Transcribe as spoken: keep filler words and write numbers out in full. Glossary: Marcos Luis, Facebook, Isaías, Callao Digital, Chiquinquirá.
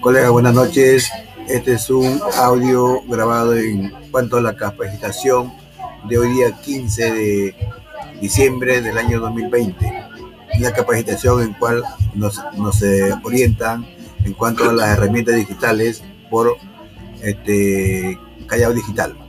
Colegas, buenas noches. Este es un audio grabado en cuanto a la capacitación de hoy día quince de diciembre del año dos mil veinte. Una capacitación en cual nos, nos eh, orientan en cuanto a las herramientas digitales por este, Callao Digital.